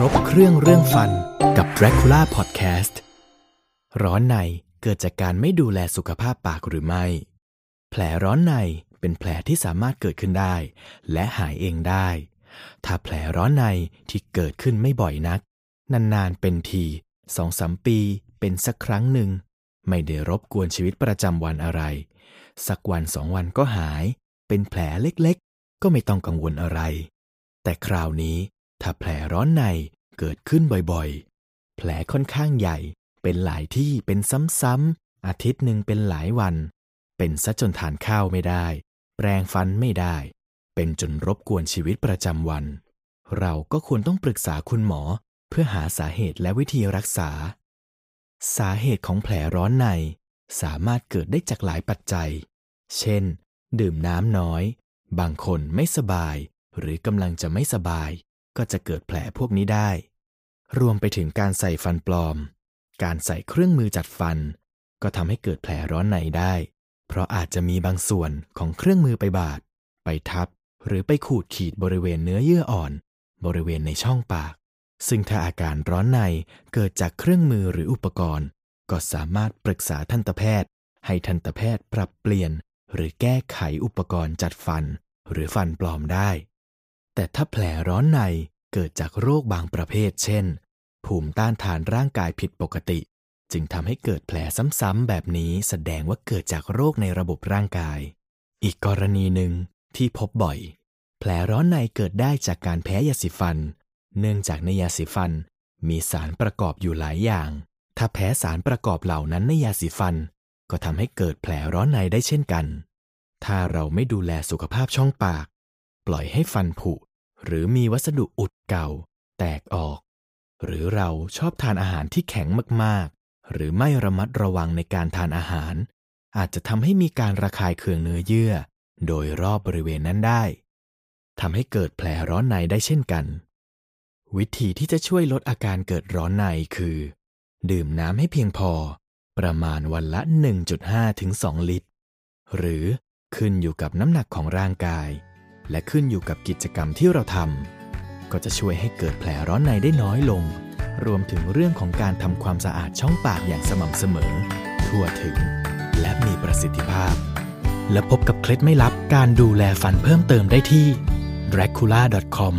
ครบเครื่องเรื่องฟันกับ Dracula Podcast ร้อนในเกิดจากการไม่ดูแลสุขภาพปากหรือไม่แผลร้อนในเป็นแผลที่สามารถเกิดขึ้นได้และหายเองได้ถ้าแผลร้อนในที่เกิดขึ้นไม่บ่อยนักนานๆเป็นที 2-3 ปีเป็นสักครั้งหนึ่งไม่ได้รบกวนชีวิตประจำวันอะไรสักวันสองวันก็หายเป็นแผลเล็กๆก็ไม่ต้องกังวลอะไรแต่คราวนี้ถ้าแผลร้อนในเกิดขึ้นบ่อยๆแผลค่อนข้างใหญ่เป็นหลายที่เป็นซ้ำๆอาทิตย์หนึ่งเป็นหลายวันเป็นซะจนทานข้าวไม่ได้แปรงฟันไม่ได้เป็นจนรบกวนชีวิตประจำวันเราก็ควรต้องปรึกษาคุณหมอเพื่อหาสาเหตุและวิธีรักษาสาเหตุของแผลร้อนในสามารถเกิดได้จากหลายปัจจัยเช่นดื่มน้ำน้อยบางคนไม่สบายหรือกำลังจะไม่สบายก็จะเกิดแผลพวกนี้ได้รวมไปถึงการใส่ฟันปลอมการใส่เครื่องมือจัดฟันก็ทำให้เกิดแผลร้อนในได้เพราะอาจจะมีบางส่วนของเครื่องมือไปบาดไปทับหรือไปขูดขีดบริเวณเนื้อเยื่ออ่อนบริเวณในช่องปากซึ่งถ้าอาการร้อนในเกิดจากเครื่องมือหรืออุปกรณ์ก็สามารถปรึกษาทันตแพทย์ให้ทันตแพทย์ปรับเปลี่ยนหรือแก้ไขอุปกรณ์จัดฟันหรือฟันปลอมได้แต่ถ้าแผลร้อนในเกิดจากโรคบางประเภทเช่นภูมิต้านทานร่างกายผิดปกติจึงทำให้เกิดแผลซ้ำๆแบบนี้แสดงว่าเกิดจากโรคในระบบร่างกายอีกกรณีหนึ่งที่พบบ่อยแผลร้อนในเกิดได้จากการแพ้ยาสีฟันเนื่องจากในยาสีฟันมีสารประกอบอยู่หลายอย่างถ้าแพ้สารประกอบเหล่านั้นในยาสีฟันก็ทำให้เกิดแผลร้อนในได้เช่นกันถ้าเราไม่ดูแลสุขภาพช่องปากปล่อยให้ฟันผุหรือมีวัสดุอุดเก่าแตกออกหรือเราชอบทานอาหารที่แข็งมากๆหรือไม่ระมัดระวังในการทานอาหารอาจจะทำให้มีการระคายเคืองเนื้อเยื่อโดยรอบบริเวณนั้นได้ทำให้เกิดแผลร้อนในได้เช่นกันวิธีที่จะช่วยลดอาการเกิดร้อนในคือดื่มน้ำให้เพียงพอประมาณวันละ 1.5 ถึง 2 ลิตรหรือขึ้นอยู่กับน้ำหนักของร่างกายและขึ้นอยู่กับกิจกรรมที่เราทำก็จะช่วยให้เกิดแผลร้อนในได้น้อยลงรวมถึงเรื่องของการทำความสะอาดช่องปากอย่างสม่ำเสมอทั่วถึงและมีประสิทธิภาพและพบกับเคล็ดไม่ลับการดูแลฟันเพิ่มเติมได้ที่ Dracula.com